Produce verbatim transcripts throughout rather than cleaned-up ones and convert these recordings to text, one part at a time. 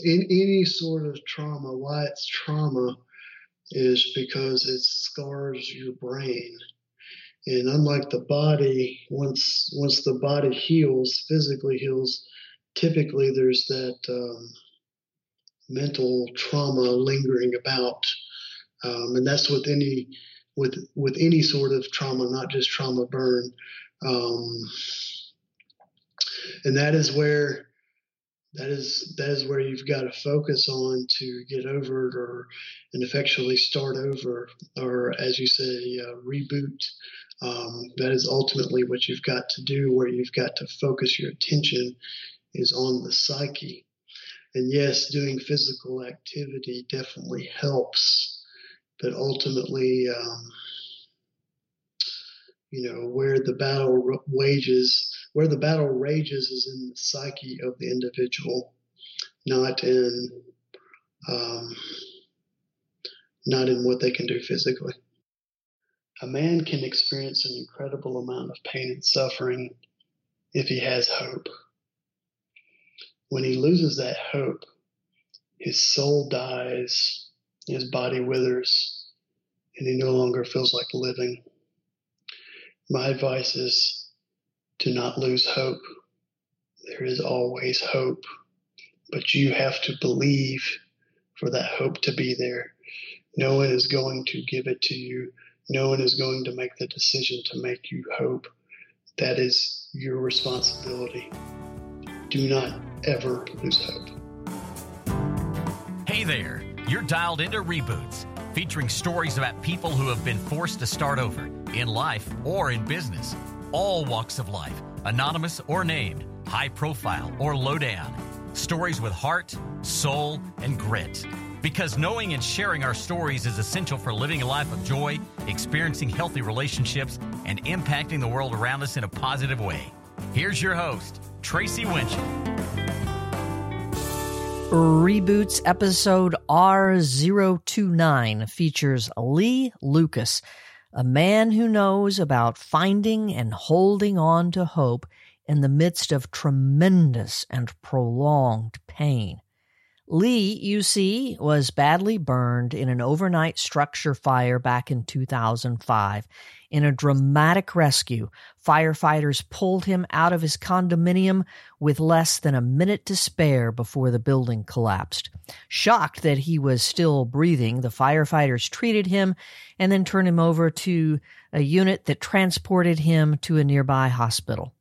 In any sort of trauma, why it's trauma is because it scars your brain. And unlike the body, once once the body heals, physically heals, typically there's that um, mental trauma lingering about, um, and that's with any with with any sort of trauma, not just trauma burn. Um, and that is where that is that is where you've got to focus on to get over it, or and effectually start over, or as you say, uh, reboot. Um, that is ultimately what you've got to do, where you've got to focus your attention is on the psyche. And yes, doing physical activity definitely helps, but ultimately, um, you know, where the battle wages, where the battle rages is in the psyche of the individual, not in, um, not in what they can do physically. A man can experience an incredible amount of pain and suffering if he has hope. When he loses that hope, his soul dies, his body withers, and he no longer feels like living. My advice is to not lose hope. There is always hope, but you have to believe for that hope to be there. No one is going to give it to you. No one is going to make the decision to make you hope. That is your responsibility. Do not ever lose hope. Hey there, you're dialed into Reboots, featuring stories about people who have been forced to start over in life or in business, all walks of life, anonymous or named, high profile or low down. Stories with heart, soul, and grit. Because knowing and sharing our stories is essential for living a life of joy, experiencing healthy relationships, and impacting the world around us in a positive way. Here's your host, Tracy Winchin. Reboots episode R zero two nine features Lee Lucas, a man who knows about finding and holding on to hope in the midst of tremendous and prolonged pain. Lee, you see, was badly burned in an overnight structure fire back in two thousand five. In a dramatic rescue, firefighters pulled him out of his condominium with less than a minute to spare before the building collapsed. Shocked that he was still breathing, the firefighters treated him and then turned him over to a unit that transported him to a nearby hospital.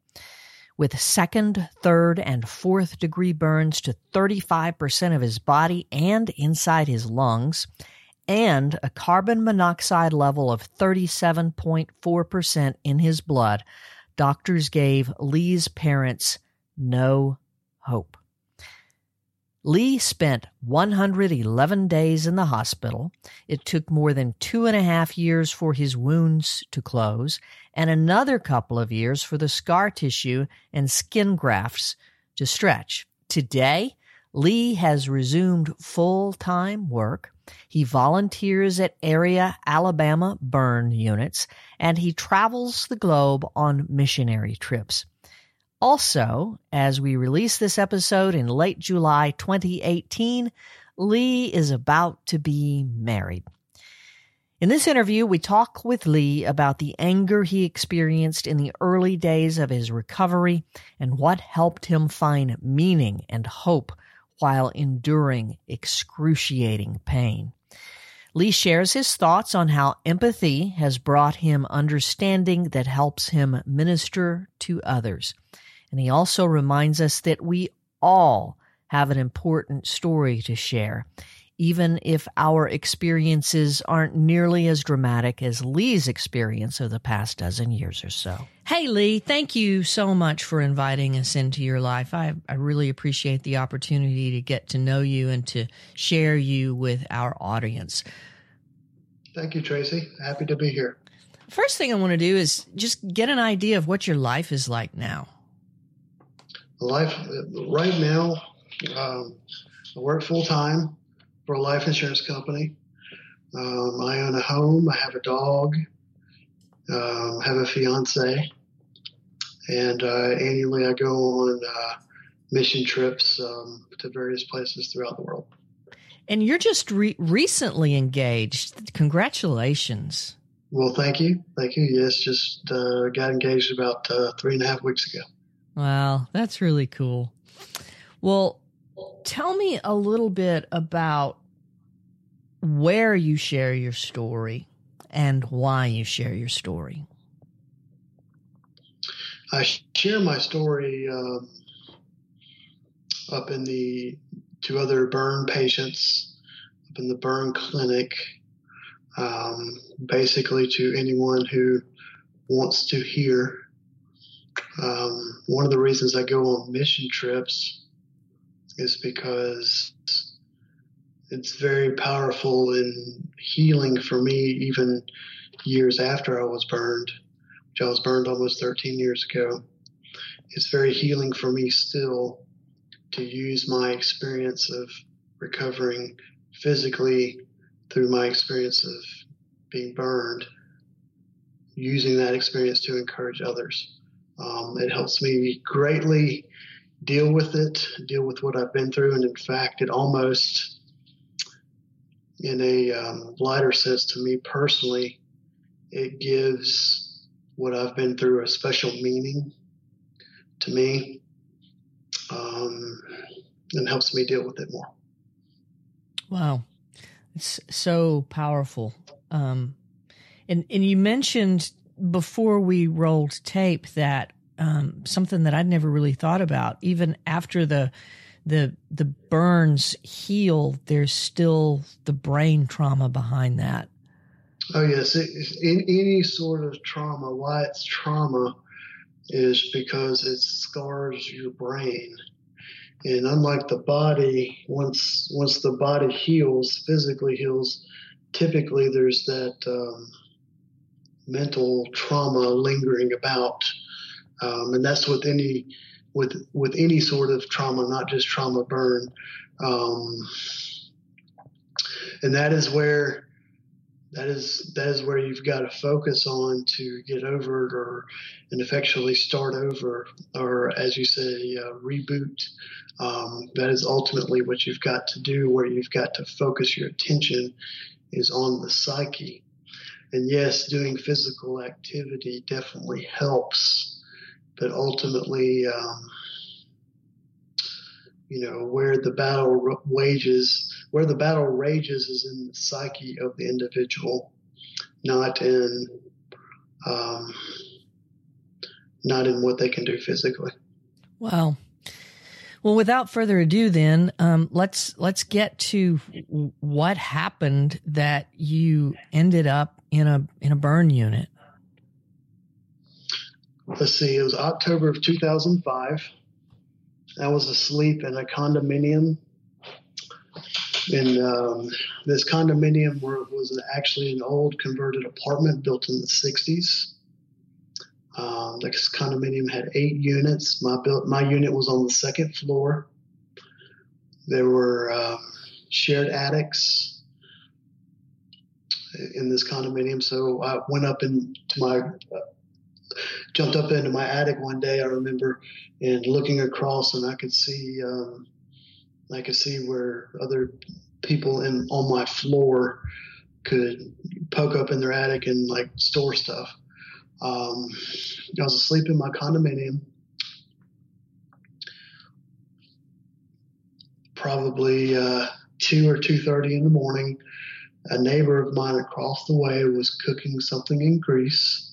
With second, third, and fourth degree burns to thirty-five percent of his body and inside his lungs, and a carbon monoxide level of thirty-seven point four percent in his blood, doctors gave Lee's parents no hope. Lee spent one hundred eleven days in the hospital. It took more than two and a half years for his wounds to close and another couple of years for the scar tissue and skin grafts to stretch. Today, Lee has resumed full-time work. He volunteers at area Alabama burn units, and he travels the globe on missionary trips. Also, as we release this episode in late July twenty eighteen, Lee is about to be married. In this interview, we talk with Lee about the anger he experienced in the early days of his recovery and what helped him find meaning and hope while enduring excruciating pain. Lee shares his thoughts on how empathy has brought him understanding that helps him minister to others. And he also reminds us that we all have an important story to share, even if our experiences aren't nearly as dramatic as Lee's experience of the past dozen years or so. Hey, Lee, thank you so much for inviting us into your life. I, I really appreciate the opportunity to get to know you and to share you with our audience. Thank you, Tracy. Happy to be here. First thing I want to do is just get an idea of what your life is like now. Life right now, um, I work full-time for a life insurance company. Um, I own a home. I have a dog. Um, I have a fiance. And uh, annually I go on uh, mission trips um, to various places throughout the world. And you're just re- recently engaged. Congratulations. Well, thank you. Thank you. Yes, just uh, got engaged about uh, three and a half weeks ago. Wow, that's really cool. Well, tell me a little bit about where you share your story and why you share your story. I share my story um, up in the to other burn patients, up in the burn clinic, um, basically to anyone who wants to hear. Um, one of the reasons I go on mission trips is because it's very powerful in healing for me, even years after I was burned, which I was burned almost thirteen years ago. It's very healing for me still to use my experience of recovering physically through my experience of being burned, using that experience to encourage others. Um, it helps me greatly deal with it, deal with what I've been through. And in fact, it almost, in a um, lighter sense to me personally, it gives what I've been through a special meaning to me, um, and helps me deal with it more. Wow. It's so powerful. Um, and, and you mentioned before we rolled tape that um, something that I'd never really thought about, even after the the the burns heal, there's still the brain trauma behind that. Oh, yes. It, in, any sort of trauma, why it's trauma is because it scars your brain. And unlike the body, once once the body heals, physically heals, typically there's that um, mental trauma lingering about. Um, and that's with any with with any sort of trauma, not just trauma burn. Um, and that is where that is that is where you've got to focus on to get over it, or and effectually start over, or as you say, uh, reboot. Um, that is ultimately what you've got to do, where you've got to focus your attention is on the psyche. And yes, doing physical activity definitely helps. But ultimately, um, you know, where the battle wages, where the battle rages is in the psyche of the individual, not in, um, not in what they can do physically. Wow. Well, without further ado, then um, let's let's get to what happened that you ended up in a in a burn unit. Let's see, it was October of two thousand five. I was asleep in a condominium. And um, this condominium was actually an old converted apartment built in the sixties. Um, this condominium had eight units. My, built, my unit was on the second floor. There were uh, shared attics in this condominium. So I went up into my... Uh, Jumped up into my attic one day, I remember, and looking across, and I could see, um, I could see where other people in on my floor could poke up in their attic and like store stuff. Um, I was asleep in my condominium, probably uh, two or two thirty in the morning. A neighbor of mine across the way was cooking something in grease.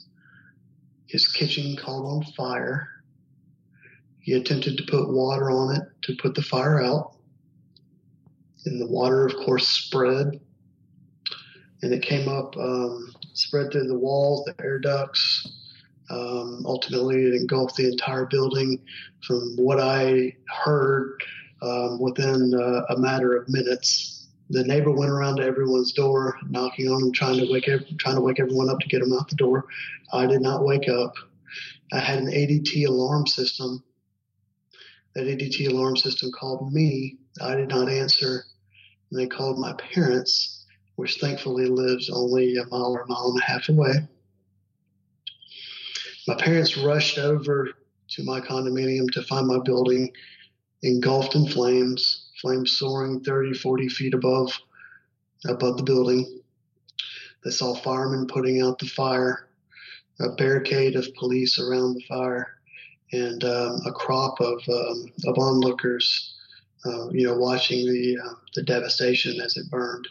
His kitchen caught on fire. He attempted to put water on it to put the fire out. And the water, of course, spread. And it came up, um, spread through the walls, the air ducts. Um, ultimately, it engulfed the entire building. From what I heard, um, within uh, a matter of minutes, the neighbor went around to everyone's door, knocking on them, trying to wake trying to wake everyone up to get them out the door. I did not wake up. I had an A D T alarm system. That A D T alarm system called me. I did not answer. And they called my parents, which thankfully lives only a mile or a mile and a half away. My parents rushed over to my condominium to find my building. engulfed in flames, flames soaring thirty, forty feet above, above the building. They saw firemen putting out the fire, a barricade of police around the fire, and um, a crop of, um, of onlookers, uh, you know, watching the, uh, the devastation as it burned.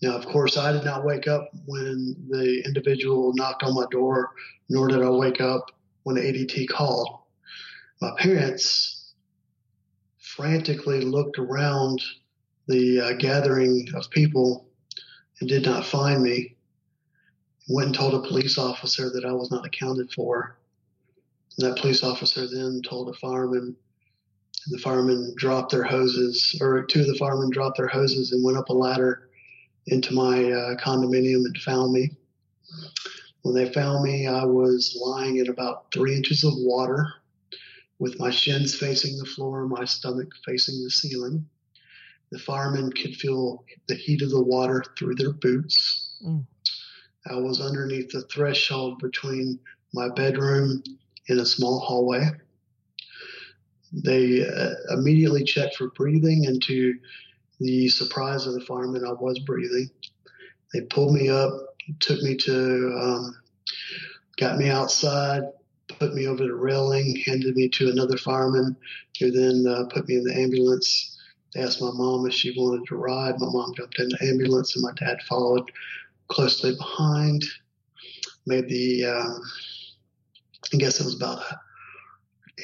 Now, of course, I did not wake up when the individual knocked on my door, nor did I wake up when A D T called. My parents frantically looked around the uh, gathering of people and did not find me. Went and told a police officer that I was not accounted for. And that police officer then told a fireman, and the firemen dropped their hoses, or two of the firemen dropped their hoses and went up a ladder into my uh, condominium and found me. When they found me, I was lying in about three inches of water with my shins facing the floor, my stomach facing the ceiling. The firemen could feel the heat of the water through their boots. Mm. I was underneath the threshold between my bedroom and a small hallway. They uh, immediately checked for breathing, and to the surprise of the firemen, I was breathing. They pulled me up, took me to, um, got me outside, put me over the railing, handed me to another fireman who then uh, put me in the ambulance. They asked my mom if she wanted to ride. My mom jumped in the ambulance, and my dad followed closely behind. Made the, uh, I guess it was about a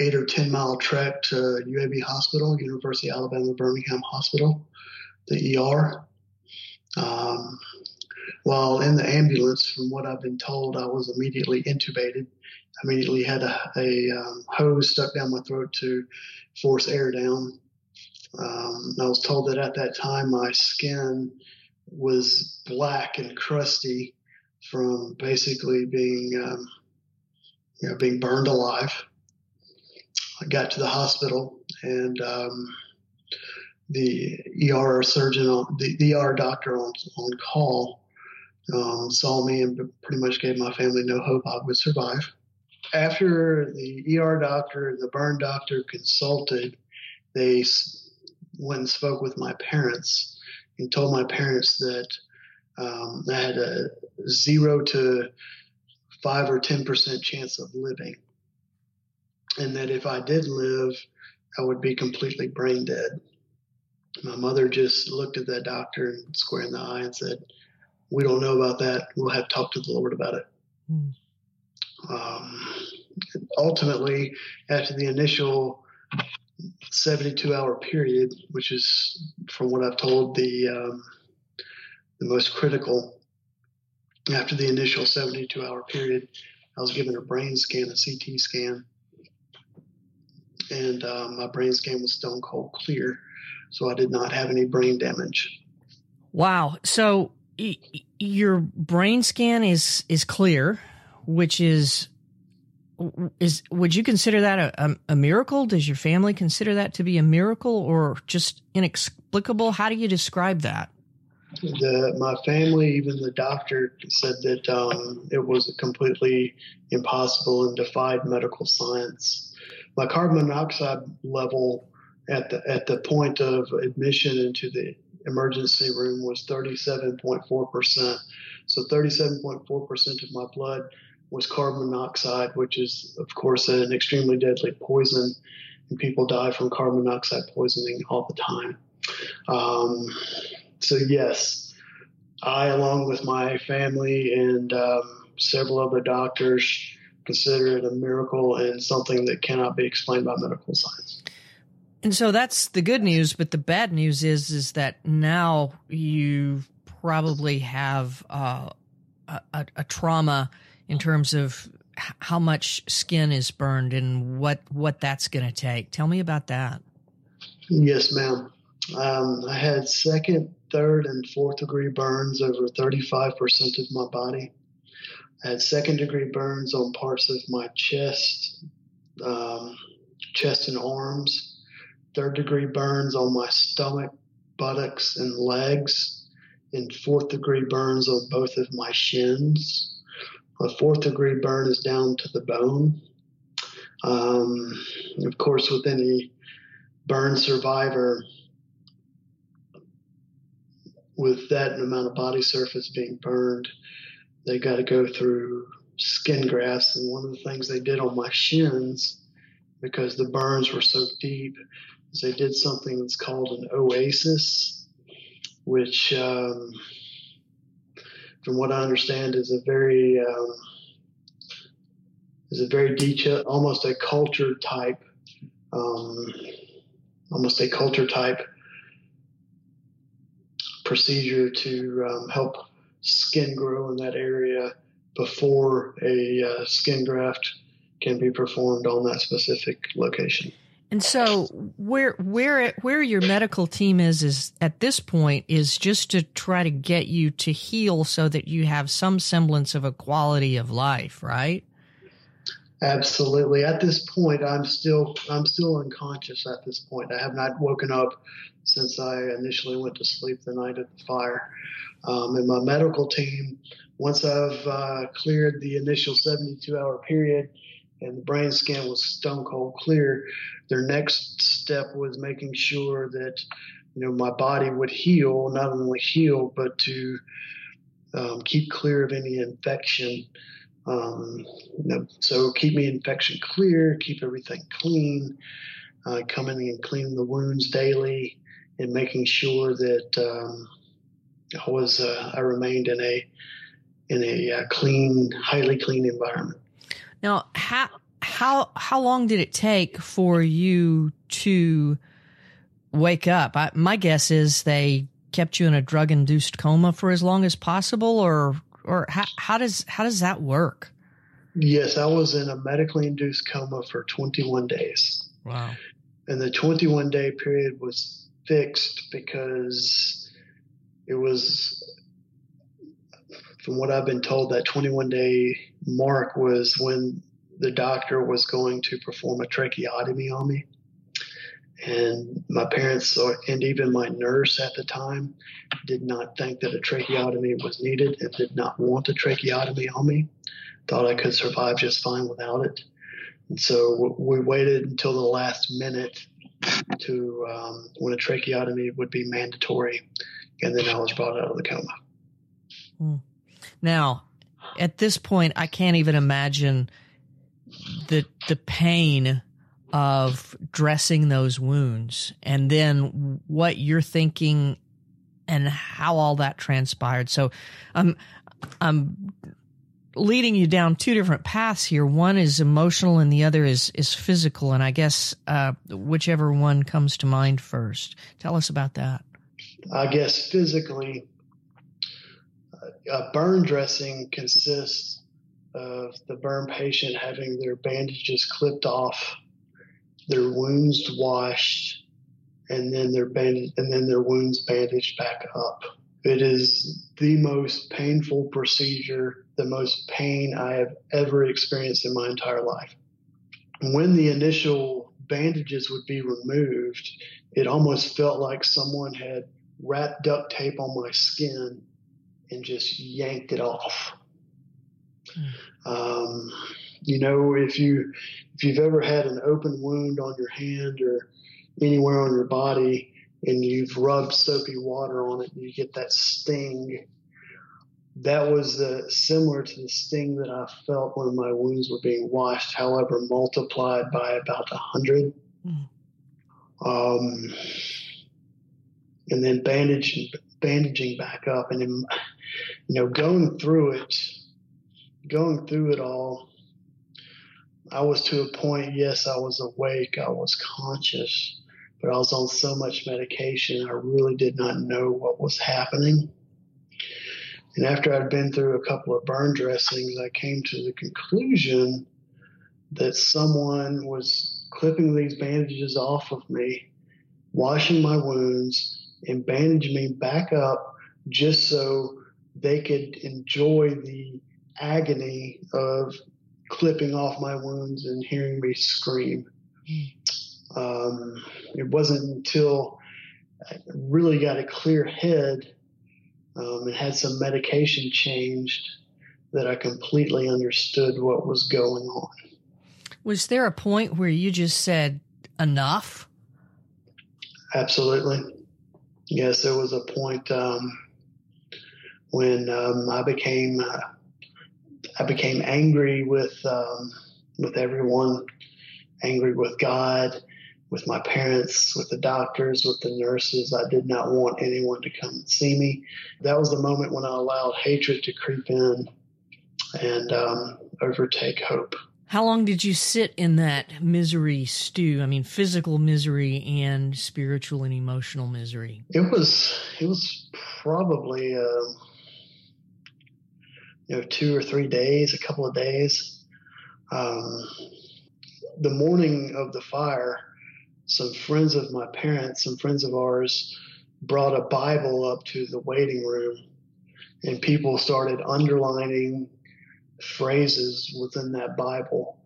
eight or ten mile trek to U A B Hospital, University of Alabama Birmingham Hospital, the E R. Um, while in the ambulance, from what I've been told, I was immediately intubated. I immediately had a, a um, hose stuck down my throat to force air down. Um, I was told that at that time my skin was black and crusty from basically being, um, you know, being burned alive. I got to the hospital, and um, the E R surgeon, the, the E R doctor on, on call um, saw me and pretty much gave my family no hope I would survive. After the E R doctor and the burn doctor consulted, they went and spoke with my parents and told my parents that um, I had a zero to five or ten percent chance of living. And that if I did live, I would be completely brain dead. My mother just looked at that doctor and square in the eye and said, "We don't know about that. We'll have to talk to the Lord about it." Mm. Um, ultimately, after the initial seventy-two hour period, which is, from what I've told, the um, the most critical, after the initial seventy-two hour period, I was given a brain scan, a C T scan. And um, my brain scan was stone cold clear, so I did not have any brain damage. Wow. So y- your brain scan is, is clear, which is is would you consider that a, a miracle? Does your family consider that to be a miracle or just inexplicable? How do you describe that? The, my family, even the doctor, said that um, it was completely impossible and defied medical science. My carbon monoxide level at the at the point of admission into the emergency room was thirty-seven point four percent. So thirty-seven point four percent of my blood was carbon monoxide, which is, of course, an extremely deadly poison, and people die from carbon monoxide poisoning all the time. Um, so, yes, I, along with my family and um, several other doctors, consider it a miracle and something that cannot be explained by medical science. And so that's the good news, but the bad news is is that now you probably have uh, a, a trauma in terms of how much skin is burned and what, what that's going to take. Tell me about that. Yes, ma'am. Um, I had second, third, and fourth degree burns over thirty-five percent of my body. I had second-degree burns on parts of my chest, um, chest and arms, third-degree burns on my stomach, buttocks, and legs, and fourth-degree burns on both of my shins. A fourth-degree burn is down to the bone. Um, of course, with any burn survivor, with that amount of body surface being burned, they got to go through skin grafts. And one of the things they did on my shins, because the burns were so deep, is they did something that's called an oasis, which, um, from what I understand, is a very um, is a very detailed, almost a culture type, um, almost a culture type procedure to um, help skin grow in that area before a uh, skin graft can be performed on that specific location. And so where where where your medical team is is at this point is just to try to get you to heal so that you have some semblance of a quality of life, right? Absolutely. At this point, I'm still I'm still unconscious at this point. I have not woken up since I initially went to sleep the night of the fire. Um, and my medical team, once I've uh, cleared the initial seventy-two hour period and the brain scan was stone cold clear, their next step was making sure that, you know, my body would heal, not only heal, but to um, keep clear of any infection. Um, you know, so keep me infection clear, keep everything clean, uh, coming and cleaning the wounds daily and making sure that um, I was, uh, I remained in a, in a uh, clean, highly clean environment. Now, how how how long did it take for you to wake up? I, my guess is they kept you in a drug-induced coma for as long as possible, or or how, how does how does that work? Yes, I was in a medically induced coma for twenty-one days. Wow! And the twenty-one day period was fixed because it was, from what I've been told, that twenty-one day mark was when the doctor was going to perform a tracheotomy on me. And my parents and even my nurse at the time did not think that a tracheotomy was needed and did not want a tracheotomy on me, thought I could survive just fine without it. And so we waited until the last minute to um, when a tracheotomy would be mandatory, and then I was brought out of the coma. Hmm. Now, at this point, I can't even imagine the the pain of dressing those wounds and then what you're thinking and how all that transpired. So I'm, I'm leading you down two different paths here. One is emotional and the other is, is physical, and I guess uh, whichever one comes to mind first. Tell us about that. I guess physically, Uh, burn dressing consists of the burn patient having their bandages clipped off, their wounds washed, and then their bandage, and then their wounds bandaged back up. It is the most painful procedure, the most pain I have ever experienced in my entire life. When the initial bandages would be removed, it almost felt like someone had wrapped duct tape on my skin and just yanked it off. Mm. Um, you know, if you if you've ever had an open wound on your hand or anywhere on your body, and you've rubbed soapy water on it, and you get that sting. That was uh, similar to the sting that I felt when my wounds were being washed. However, multiplied by about a hundred. Mm. Um, and then bandaged. bandaging back up, and then, you know, going through it, going through it all, I was to a point, yes, I was awake, I was conscious, but I was on so much medication, I really did not know what was happening. And after I'd been through a couple of burn dressings, I came to the conclusion that someone was clipping these bandages off of me, washing my wounds, and bandage me back up just so they could enjoy the agony of clipping off my wounds and hearing me scream. Um, it wasn't until I really got a clear head um, and had some medication changed that I completely understood what was going on. Was there a point where you just said enough? Absolutely. Yes, there was a point um, when um, I became uh, I became angry with um, with everyone, angry with God, with my parents, with the doctors, with the nurses. I did not want anyone to come and see me. That was the moment when I allowed hatred to creep in and um, overtake hope. How long did you sit in that misery stew? I mean, physical misery and spiritual and emotional misery. It was it was probably uh, you know two or three days, a couple of days. Um, the morning of the fire, some friends of my parents, some friends of ours, brought a Bible up to the waiting room, and people started underlining phrases within that Bible.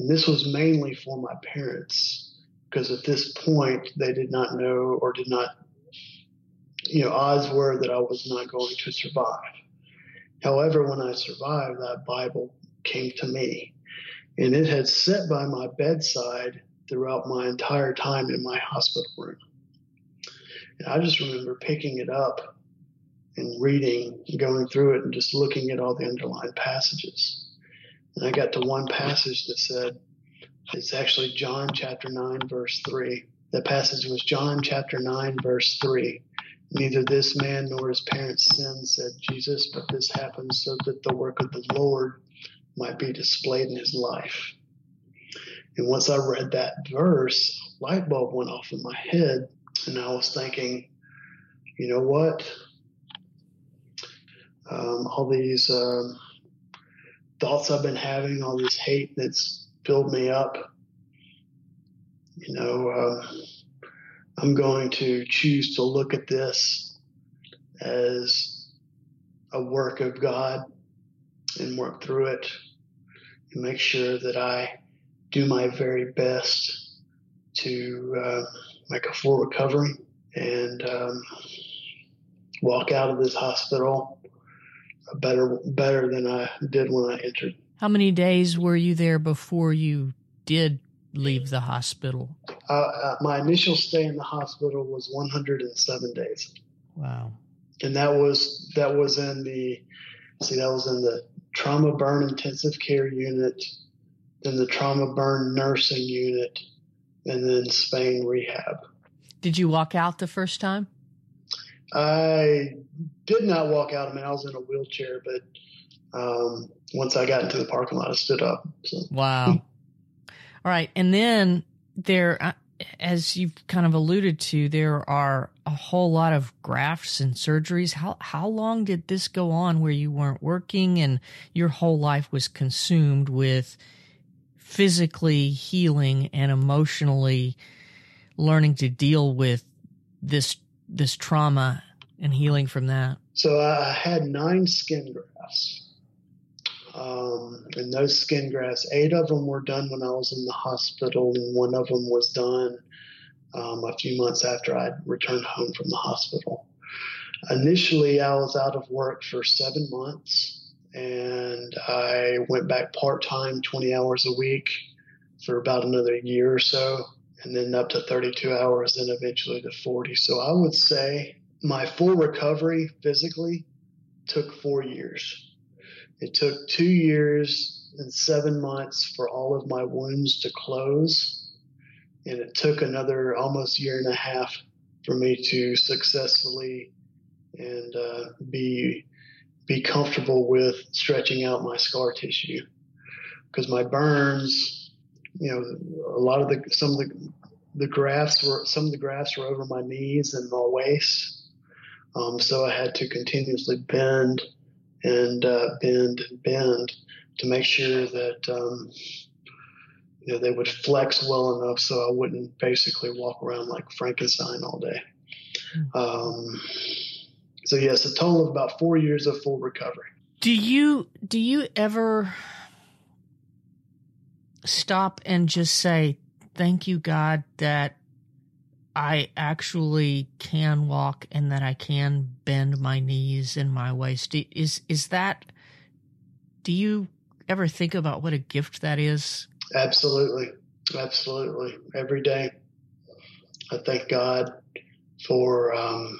And this was mainly for my parents, because at this point they did not know or did not, you know, odds were that I was not going to survive. However, when I survived, that Bible came to me, and it had sat by my bedside throughout my entire time in my hospital room. And I just remember picking it up and reading, going through it, and just looking at all the underlying passages. And I got to one passage that said, it's actually John chapter nine, verse three. That passage was John chapter nine, verse three. Neither this man nor his parents sinned, said Jesus, but this happened so that the work of the Lord might be displayed in his life. And once I read that verse, a light bulb went off in my head, and I was thinking, you know what? Um, all these um, thoughts I've been having, all this hate that's filled me up, you know, uh, I'm going to choose to look at this as a work of God and work through it and make sure that I do my very best to uh, make a full recovery and um, walk out of this hospital better better than I did when I entered. How many days were you there before you did leave the hospital? Uh, uh, my initial stay in the hospital was one hundred seven days. Wow. And that was that was in the see that was in the trauma burn intensive care unit, then the trauma burn nursing unit, and then Spain rehab. Did you walk out the first time? I did not walk out. I mean, I was in a wheelchair, but um, once I got into the parking lot, I stood up. So. Wow. All right. And then there, as you've kind of alluded to, there are a whole lot of grafts and surgeries. How how long did this go on where you weren't working and your whole life was consumed with physically healing and emotionally learning to deal with this this trauma and healing from that? So I had nine skin grafts, um, and those skin grafts, eight of them were done when I was in the hospital, and one of them was done um, a few months after I returned home from the hospital. Initially, I was out of work for seven months. And I went back part-time, twenty hours a week for about another year or so, and then up to thirty-two hours, and eventually to forty. So I would say my full recovery physically took four years. It took two years and seven months for all of my wounds to close, and it took another almost year and a half for me to successfully and uh, be... be comfortable with stretching out my scar tissue, because my burns, you know, a lot of the, some of the, the grafts were, some of the grafts were over my knees and my waist. Um, so I had to continuously bend and uh, bend and bend to make sure that, um, you know, they would flex well enough so I wouldn't basically walk around like Frankenstein all day. Um, So, yes, a total of about four years of full recovery. Do you do you ever stop and just say, thank you, God, that I actually can walk and that I can bend my knees and my waist? Is, is that – do you ever think about what a gift that is? Absolutely. Absolutely. Every day. I thank God for um,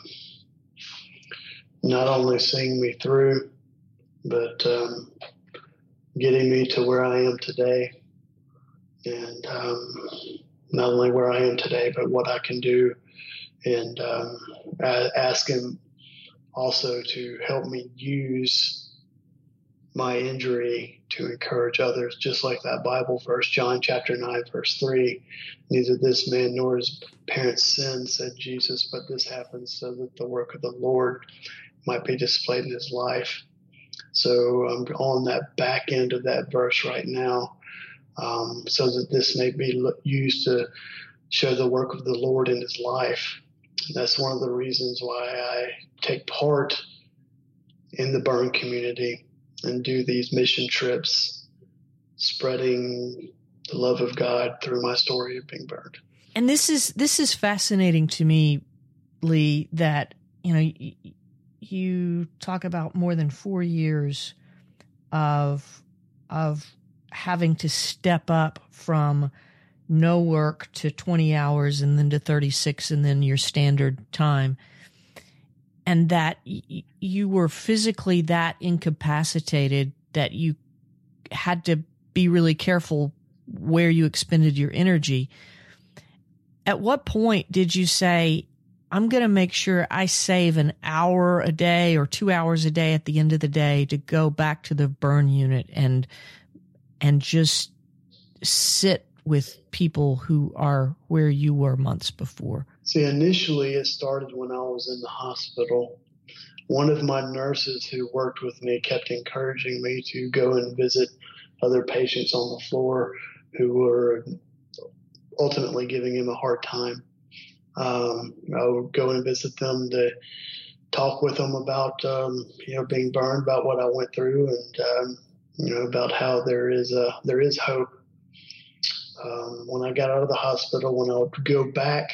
not only seeing me through, but um, getting me to where I am today. And um, not only where I am today, but what I can do. And um, I ask him also to help me use my injury to encourage others, just like that Bible verse, John chapter nine, verse three, neither this man nor his parents sinned, said Jesus, but this happens so that the work of the Lord might be displayed in his life. So I'm on that back end of that verse right now, um, so that this may be used to show the work of the Lord in his life. That's one of the reasons why I take part in the burn community and do these mission trips, spreading the love of God through my story of being burned. And this is this is fascinating to me, Lee, that, you know, y- you talk about more than four years of of having to step up from no work to twenty hours and then to thirty-six and then your standard time. And that y- you were physically that incapacitated that you had to be really careful where you expended your energy. At what point did you say, I'm going to make sure I save an hour a day or two hours a day at the end of the day to go back to the burn unit and and just sit with people who are where you were months before? See, initially it started when I was in the hospital. One of my nurses who worked with me kept encouraging me to go and visit other patients on the floor who were ultimately giving him a hard time. Um, I would go and visit them to talk with them about, um, you know, being burned, about what I went through, and, um, you know, about how there is a, there is hope. Um, when I got out of the hospital, when I would go back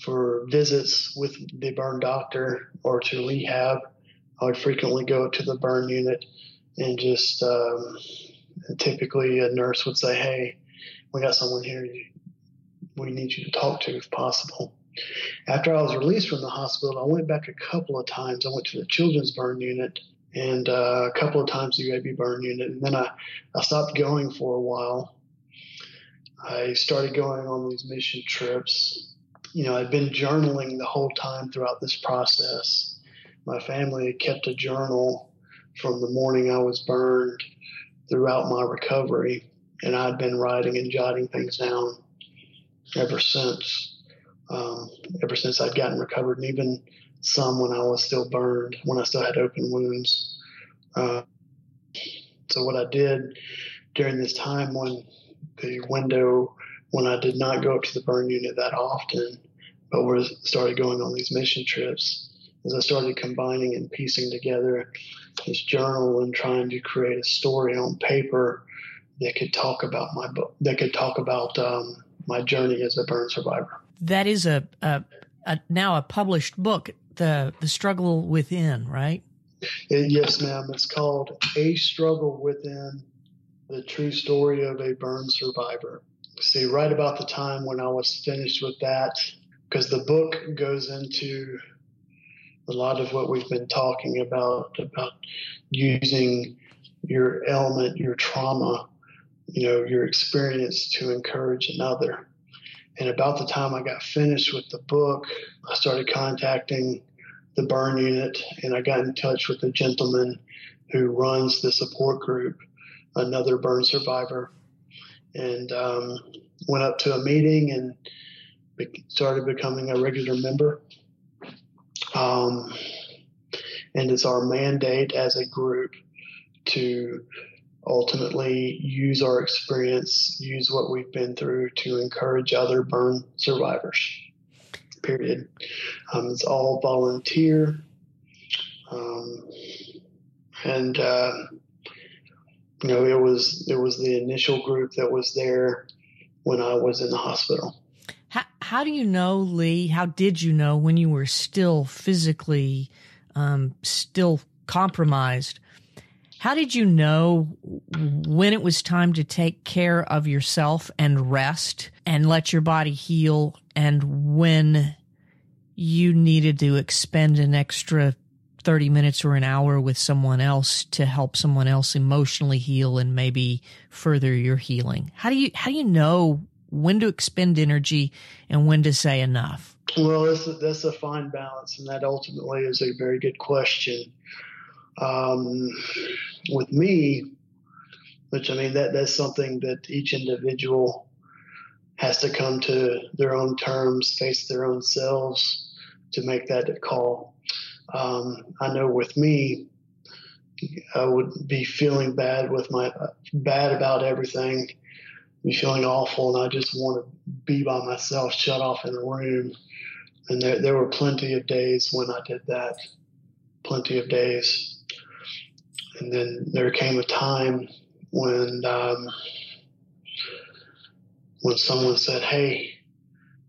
for visits with the burn doctor or to rehab, I would frequently go to the burn unit and just um, typically a nurse would say, hey, we got someone here we need you to talk to if possible. After I was released from the hospital, I went back a couple of times. I went to the Children's burn unit and uh, a couple of times the U A B burn unit. And then I, I stopped going for a while. I started going on these mission trips. You know, I'd been journaling the whole time throughout this process. My family had kept a journal from the morning I was burned throughout my recovery, and I'd been writing and jotting things down ever since, um, ever since I'd gotten recovered, and even some when I was still burned, when I still had open wounds. Uh, so what I did during this time when the window when I did not go up to the burn unit that often, but was started going on these mission trips, as I started combining and piecing together this journal and trying to create a story on paper that could talk about my that could talk about um, my journey as a burn survivor. That is a, a, a now a published book, the the Struggle Within, right? It, yes, ma'am. It's called A Struggle Within. The True Story of a Burn Survivor. See, right about the time when I was finished with that, because the book goes into a lot of what we've been talking about, about using your ailment, your trauma, you know, your experience to encourage another. And about the time I got finished with the book, I started contacting the burn unit, and I got in touch with a gentleman who runs the support group, another burn survivor, and um, went up to a meeting and be- started becoming a regular member. Um, and it's our mandate as a group to ultimately use our experience, use what we've been through to encourage other burn survivors, period. Um, it's all volunteer. Um, and, uh, You know, it was it was the initial group that was there when I was in the hospital. How, how do you know, Lee, how did you know when you were still physically, um, still compromised? How did you know when it was time to take care of yourself and rest and let your body heal, and when you needed to expend an extra thirty minutes or an hour with someone else to help someone else emotionally heal and maybe further your healing? How do you, how do you know when to expend energy and when to say enough? Well, that's a, that's a fine balance, and that ultimately is a very good question. Um, with me, which I mean, that that's something that each individual has to come to their own terms, face their own selves to make that call. Um, I know with me, I would be feeling bad with my bad about everything, be feeling awful, and I just want to be by myself, shut off in a room. And there, there were plenty of days when I did that, plenty of days. And then there came a time when um, when someone said, "Hey,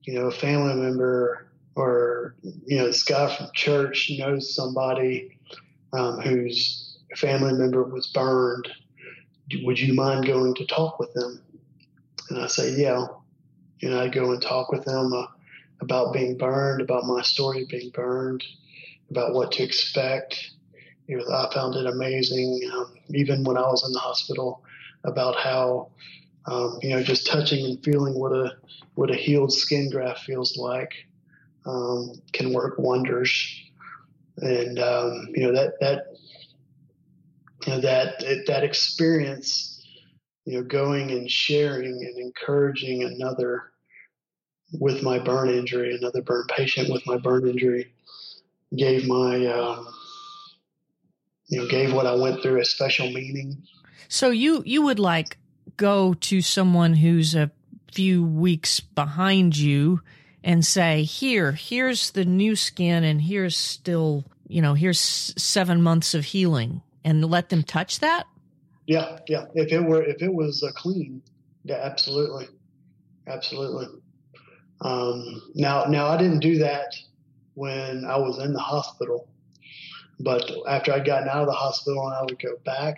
you know, a family member or you know, this guy from church knows somebody um, whose family member was burned. Would you mind going to talk with them?" And I say, yeah. You know, I go and talk with them uh, about being burned, about my story of being burned, about what to expect. You know, I found it amazing, um, even when I was in the hospital, about how, um, you know, just touching and feeling what a what a healed skin graft feels like um, can work wonders. And um, you know that that you know, that it, that experience. You know, going and sharing and encouraging another with my burn injury, another burn patient with my burn injury, gave my, um, you know, gave what I went through a special meaning. So you, you would like go to someone who's a few weeks behind you and say, here, here's the new skin and here's still, you know, here's seven months of healing, and let them touch that? Yeah, yeah. If it were, if it was a clean, yeah, absolutely, absolutely. Um, now, now I didn't do that when I was in the hospital, but after I'd gotten out of the hospital and I would go back,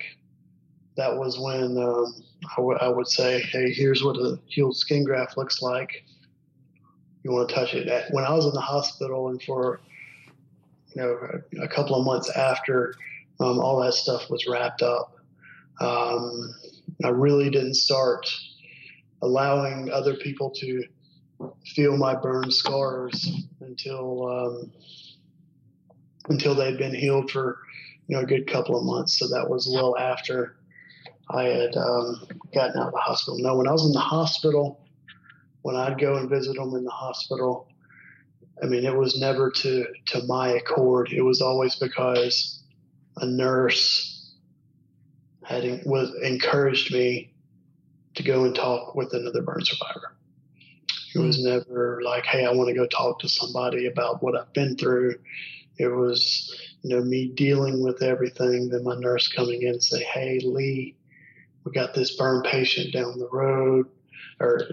that was when um, I, w- I would say, "Hey, here's what a healed skin graft looks like. You want to touch it?" When I was in the hospital and for you know a couple of months after um, all that stuff was wrapped up. Um, I really didn't start allowing other people to feel my burn scars until um, until they'd been healed for you know a good couple of months. So that was well after I had um, gotten out of the hospital. No, when I was in the hospital, when I'd go and visit them in the hospital, I mean, it was never to to my accord. It was always because a nurse had was encouraged me to go and talk with another burn survivor. It was never like, hey, I want to go talk to somebody about what I've been through. It was, you know, me dealing with everything, then my nurse coming in and say, hey, Lee, we got this burn patient down the road or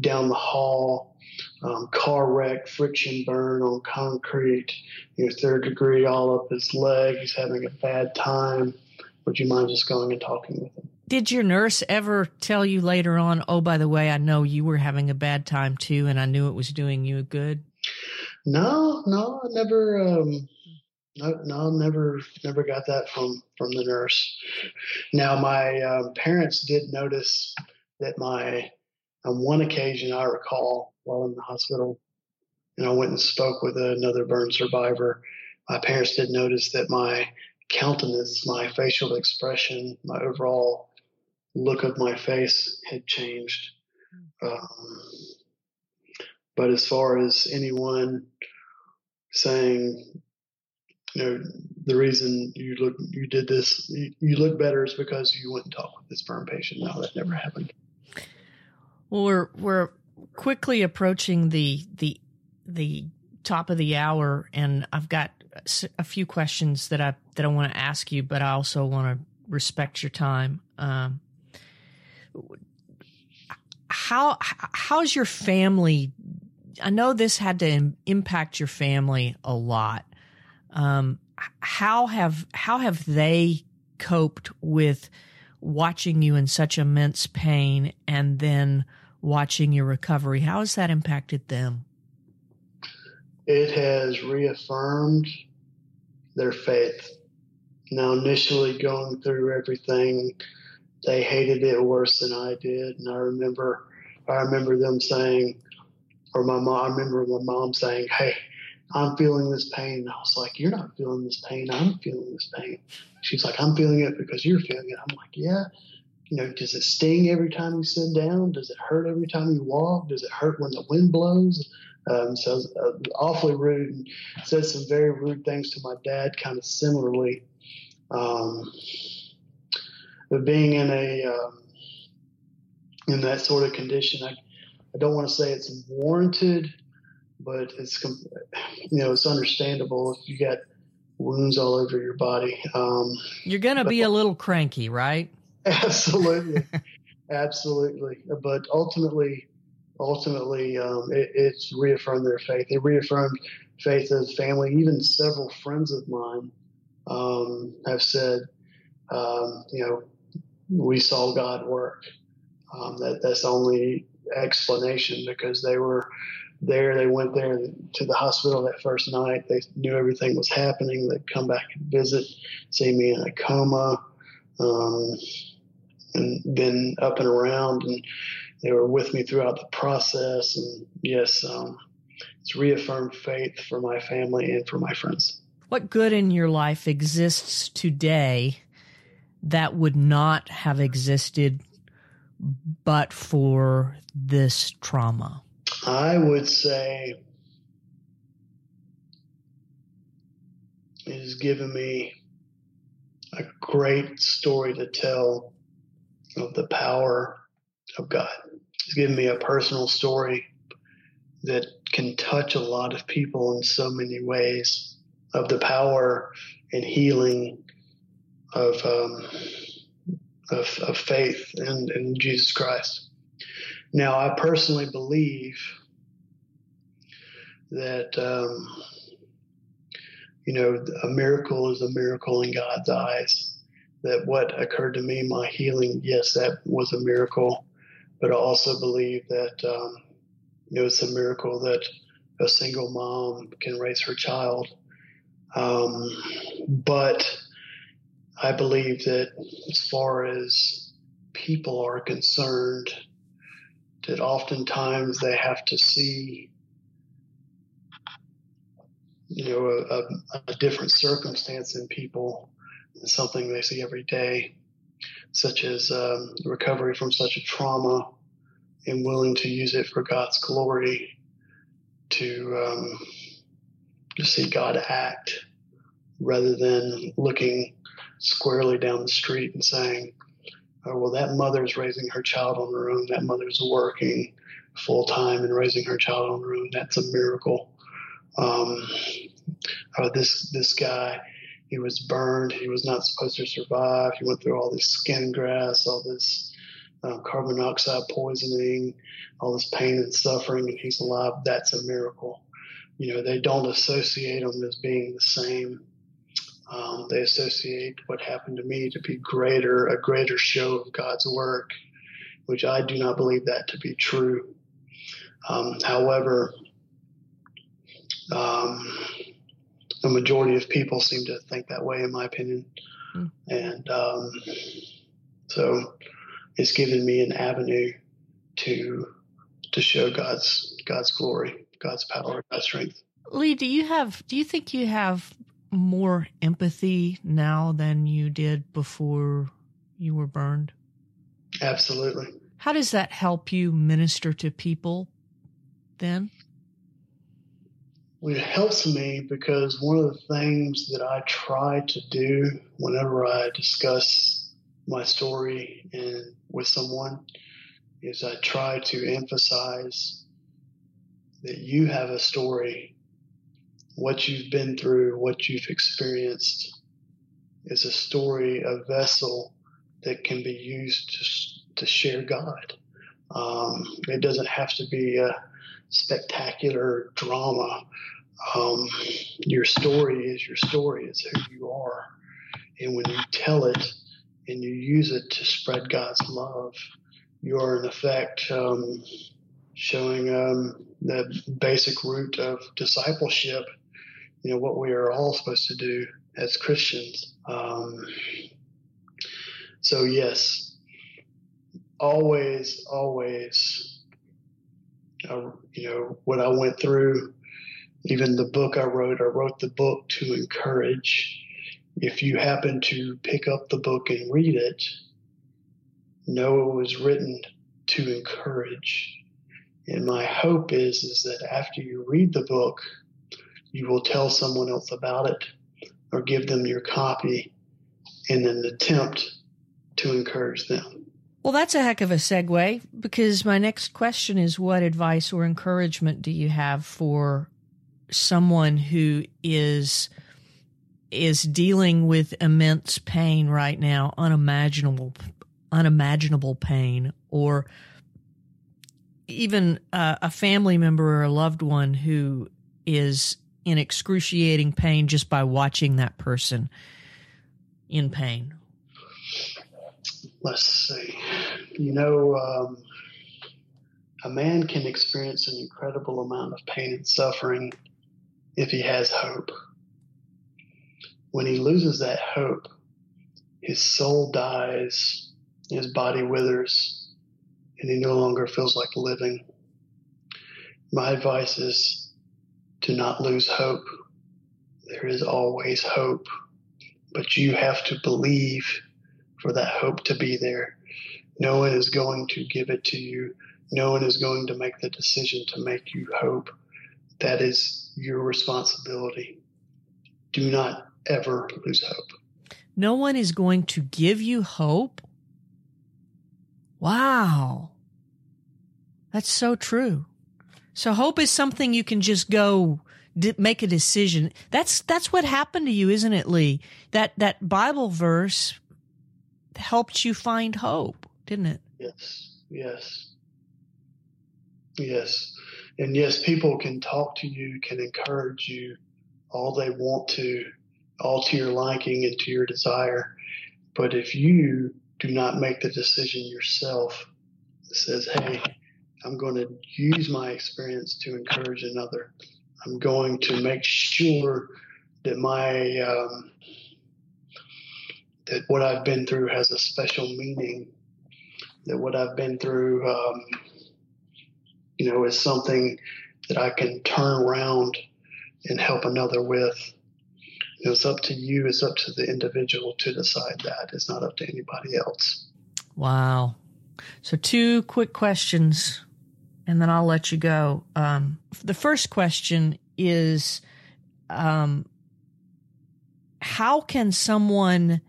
down the hall, um, car wreck, friction burn on concrete, you know, third degree all up his leg. He's having a bad time. Would you mind just going and talking with him? Did your nurse ever tell you later on, oh, by the way, I know you were having a bad time too, and I knew it was doing you good? No, no, I never, um, no, no, never, never got that from, from the nurse. Now, my uh, parents did notice that my, on one occasion I recall while in the hospital, and I went and spoke with another burn survivor, my parents did notice that my countenance, my facial expression, my overall look of my face had changed. Um, but as far as anyone saying, you know, the reason you look, you did this, you, you look better is because you went and talked with this burn patient. No, that never happened. Well, we're we're quickly approaching the the the top of the hour, and I've got a few questions that I that I want to ask you, but I also want to respect your time. Um, how how's your family? I know this had to im- impact your family a lot. Um, how have how have they coped with watching you in such immense pain and then watching your recovery? How has that impacted them? It has reaffirmed their faith. Now, initially going through everything, they hated it worse than I did. And I remember, I remember them saying, or my mom, I remember my mom saying, "Hey, I'm feeling this pain." And I was like, "You're not feeling this pain. I'm feeling this pain." She's like, "I'm feeling it because you're feeling it." I'm like, "Yeah. You know, does it sting every time you sit down? Does it hurt every time you walk? Does it hurt when the wind blows?" Um, so I was uh, awfully rude and said some very rude things to my dad, kind of similarly. Um, but being in a um, in that sort of condition, I, I don't want to say it's warranted, but it's you know it's understandable if you got wounds all over your body. Um, You're gonna be a little cranky, right? Absolutely. Absolutely. But ultimately, ultimately, um, it, it's reaffirmed their faith. It reaffirmed faith of family. Even several friends of mine um, have said, um, you know, we saw God work. Um, that that's the only explanation, because they were there. They went there to the hospital that first night. They knew everything was happening. They'd come back and visit, see me in a coma. Um, and been up and around, and they were with me throughout the process. And yes, um, it's reaffirmed faith for my family and for my friends. What good in your life exists today that would not have existed but for this trauma? I would say it has given me a great story to tell of the power of God. It's given me a personal story that can touch a lot of people in so many ways, of the power and healing of um, of, of faith in, in Jesus Christ. Now, I personally believe that um, you know, a miracle is a miracle in God's eyes. That what occurred to me, my healing, yes, that was a miracle. But I also believe that um, it was a miracle that a single mom can raise her child. Um, but I believe that as far as people are concerned, that oftentimes they have to see you know, a, a different circumstance in people, something they see every day, such as um, recovery from such a trauma, and willing to use it for God's glory, to um, to see God act, rather than looking squarely down the street and saying, oh, well, that mother's raising her child on her own. That mother's working full time and raising her child on her own. That's a miracle. Um, uh, this, this guy, he was burned. He was not supposed to survive. He went through all this skin grafts, all this uh, carbon monoxide poisoning, all this pain and suffering, and he's alive. That's a miracle. You know, they don't associate them as being the same. Um, they associate what happened to me to be greater, a greater show of God's work, which I do not believe that to be true. Um, however, Um, the majority of people seem to think that way, in my opinion. Mm. And um, so it's given me an avenue to to show God's God's glory, God's power, God's strength. Lee, do you have do you think you have more empathy now than you did before you were burned? Absolutely. How does that help you minister to people then? It helps me because one of the things that I try to do whenever I discuss my story and with someone is I try to emphasize that you have a story. What you've been through, what you've experienced is a story, a vessel that can be used to, to share God. Um, it doesn't have to be a spectacular drama. Um, your story is your story. It's who you are. And when you tell it and you use it to spread God's love, you are, in effect, um, showing um, the basic root of discipleship, you know, what we are all supposed to do as Christians. Um, so, yes, always, always, uh, you know, what I went through, even the book I wrote, I wrote the book to encourage. If you happen to pick up the book and read it, know it was written to encourage. And my hope is, is that after you read the book, you will tell someone else about it or give them your copy in an attempt to encourage them. Well, that's a heck of a segue, because my next question is, what advice or encouragement do you have for someone who is is dealing with immense pain right now, unimaginable unimaginable pain, or even uh, a family member or a loved one who is in excruciating pain just by watching that person in pain? Let's see. You know, um, a man can experience an incredible amount of pain and suffering if he has hope. When he loses that hope, his soul dies, his body withers, and he no longer feels like living. My advice is to not lose hope. There is always hope, but you have to believe for that hope to be there. No one is going to give it to you. No one is going to make the decision to make you hope. That is your responsibility. Do not ever lose hope. No one is going to give you hope? Wow. That's so true. So hope is something you can just go d- make a decision. That's that's what happened to you, isn't it, Lee? That that Bible verse helped you find hope, didn't it? Yes. Yes. Yes. And yes, people can talk to you, can encourage you all they want to, all to your liking and to your desire. But if you do not make the decision yourself that says, hey, I'm going to use my experience to encourage another. I'm going to make sure that my um, that what I've been through has a special meaning, that what I've been through, um, you know, is something that I can turn around and help another with. It's up to you. It's up to the individual to decide that. It's not up to anybody else. Wow. So two quick questions, and then I'll let you go. Um, the first question is, um, how can someone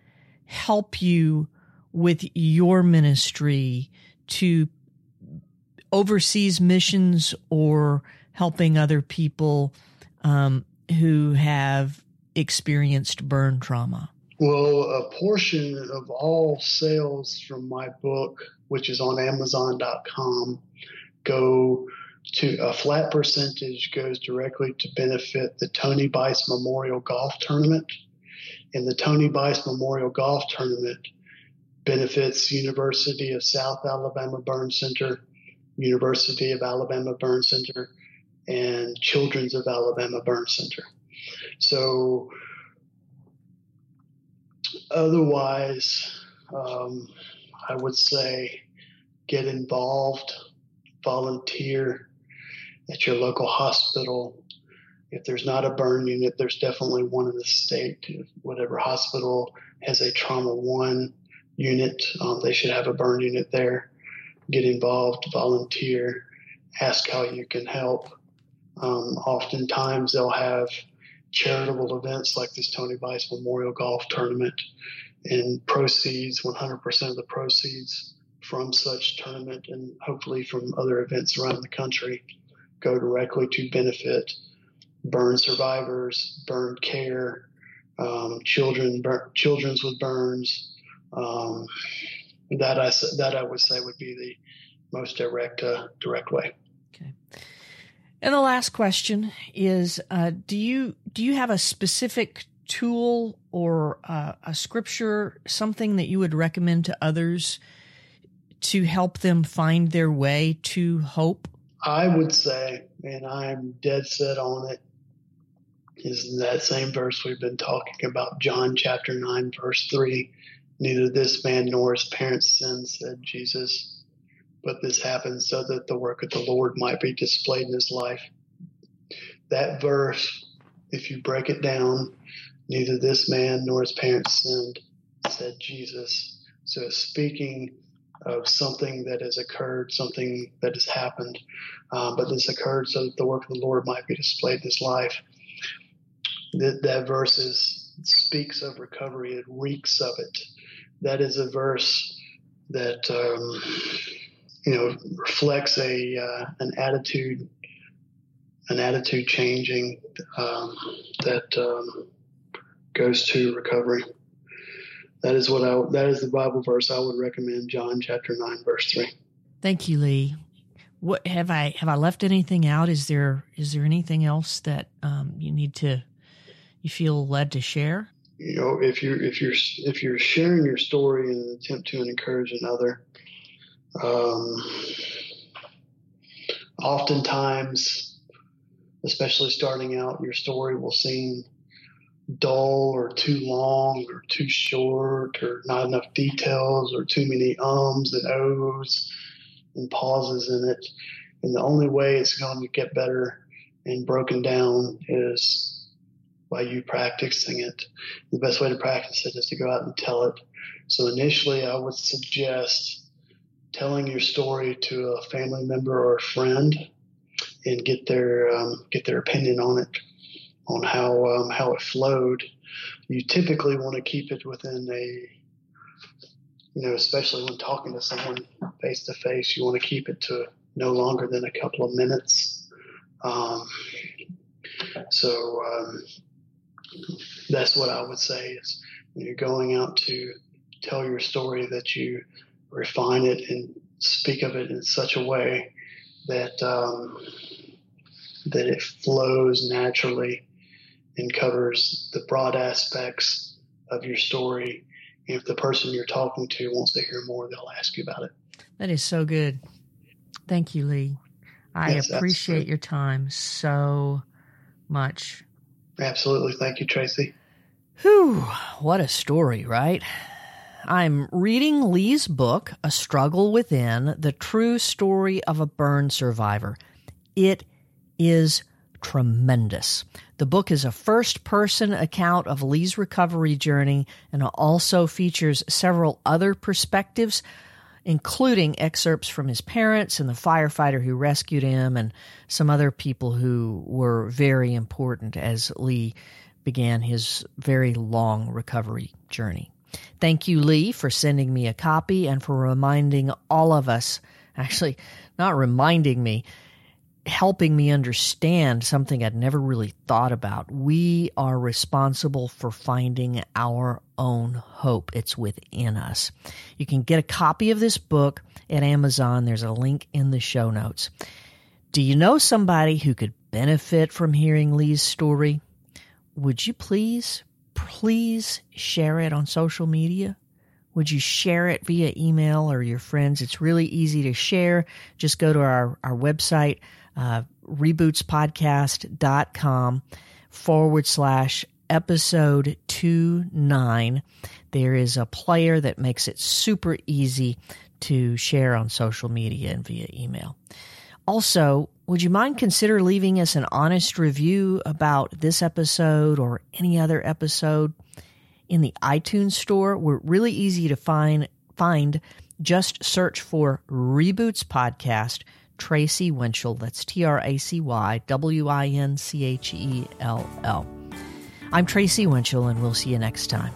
help you with your ministry to overseas missions or helping other people um, who have experienced burn trauma? Well, a portion of all sales from my book, which is on amazon dot com, go to a flat percentage goes directly to benefit the Tony Bice Memorial Golf Tournament. And the Tony Bice Memorial Golf Tournament benefits University of South Alabama Burn Center, University of Alabama Burn Center, and Children's of Alabama Burn Center. So otherwise, um, I would say get involved, volunteer at your local hospital. If there's not a burn unit, there's definitely one in the state. Whatever hospital has a trauma one unit, um, they should have a burn unit there. Get involved, volunteer, ask how you can help. Um, oftentimes they'll have charitable events like this Tony Bice Memorial Golf Tournament, and proceeds, one hundred percent of the proceeds from such tournament and hopefully from other events around the country go directly to benefit burn survivors, burn care, um, children, burn, children's with burns. Um, that I that I would say would be the most direct uh, direct way. Okay. And the last question is, uh, do you do you have a specific tool or uh, a scripture, something that you would recommend to others to help them find their way to hope? I would say, and I'm dead set on it, is that same verse we've been talking about, John chapter nine, verse three. Neither this man nor his parents sinned, said Jesus, but this happened so that the work of the Lord might be displayed in his life. That verse, if you break it down, neither this man nor his parents sinned, said Jesus. So it's speaking of something that has occurred, something that has happened, um, but this occurred so that the work of the Lord might be displayed in his life. That, that verse is, speaks of recovery. It reeks of it. That is a verse that um, you know reflects a uh, an attitude, an attitude changing um, that um, goes to recovery. That is what I. That is the Bible verse I would recommend. John chapter nine, verse three. Thank you, Lee. What have I have I left anything out? Is there is there anything else that um, you need to you feel led to share? You know, if you if you're if you're sharing your story in an attempt to encourage another, um, oftentimes, especially starting out, your story will seem dull or too long or too short or not enough details or too many ums and ohs and pauses in it. And the only way it's going to get better and broken down is by you practicing it. The best way to practice it is to go out and tell it. So initially, I would suggest telling your story to a family member or a friend, and get their um, get their opinion on it, on how um, how it flowed. You typically want to keep it within a, you know, especially when talking to someone face to face, you want to keep it to no longer than a couple of minutes. Um, so. Um, That's what I would say is when you're going out to tell your story that you refine it and speak of it in such a way that um, that it flows naturally and covers the broad aspects of your story. And if the person you're talking to wants to hear more, they'll ask you about it. That is so good. Thank you, Lee. I yes, appreciate your time so much. Absolutely. Thank you, Tracy. Whew, what a story, right? I'm reading Lee's book, A Struggle Within, The True Story of a Burn Survivor. It is tremendous. The book is a first-person account of Lee's recovery journey and also features several other perspectives, including excerpts from his parents and the firefighter who rescued him and some other people who were very important as Lee began his very long recovery journey. Thank you, Lee, for sending me a copy and for reminding all of us, actually not reminding me, helping me understand something I'd never really thought about. We are responsible for finding our own hope. It's within us. You can get a copy of this book at Amazon. There's a link in the show notes. Do you know somebody who could benefit from hearing Lee's story? Would you please, please share it on social media? Would you share it via email or your friends? It's really easy to share. Just go to our, our website, uh, rebootspodcast.com forward slash episode two nine. There is a player that makes it super easy to share on social media and via email. Also, would you mind consider leaving us an honest review about this episode or any other episode? In the iTunes store, we're really easy to find. Find just search for Reboots Podcast, Tracy Winchell. That's T R A C Y W I N C H E L L. I'm Tracy Winchell, and we'll see you next time.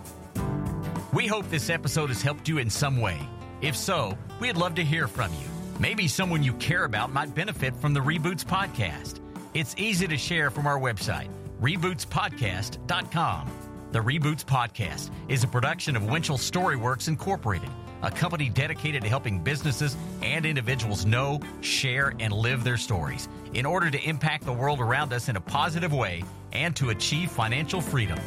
We hope this episode has helped you in some way. If so, we'd love to hear from you. Maybe someone you care about might benefit from the Reboots Podcast. It's easy to share from our website, reboots podcast dot com. The Reboots Podcast is a production of Winchell Storyworks Incorporated, a company dedicated to helping businesses and individuals know, share, and live their stories in order to impact the world around us in a positive way and to achieve financial freedom.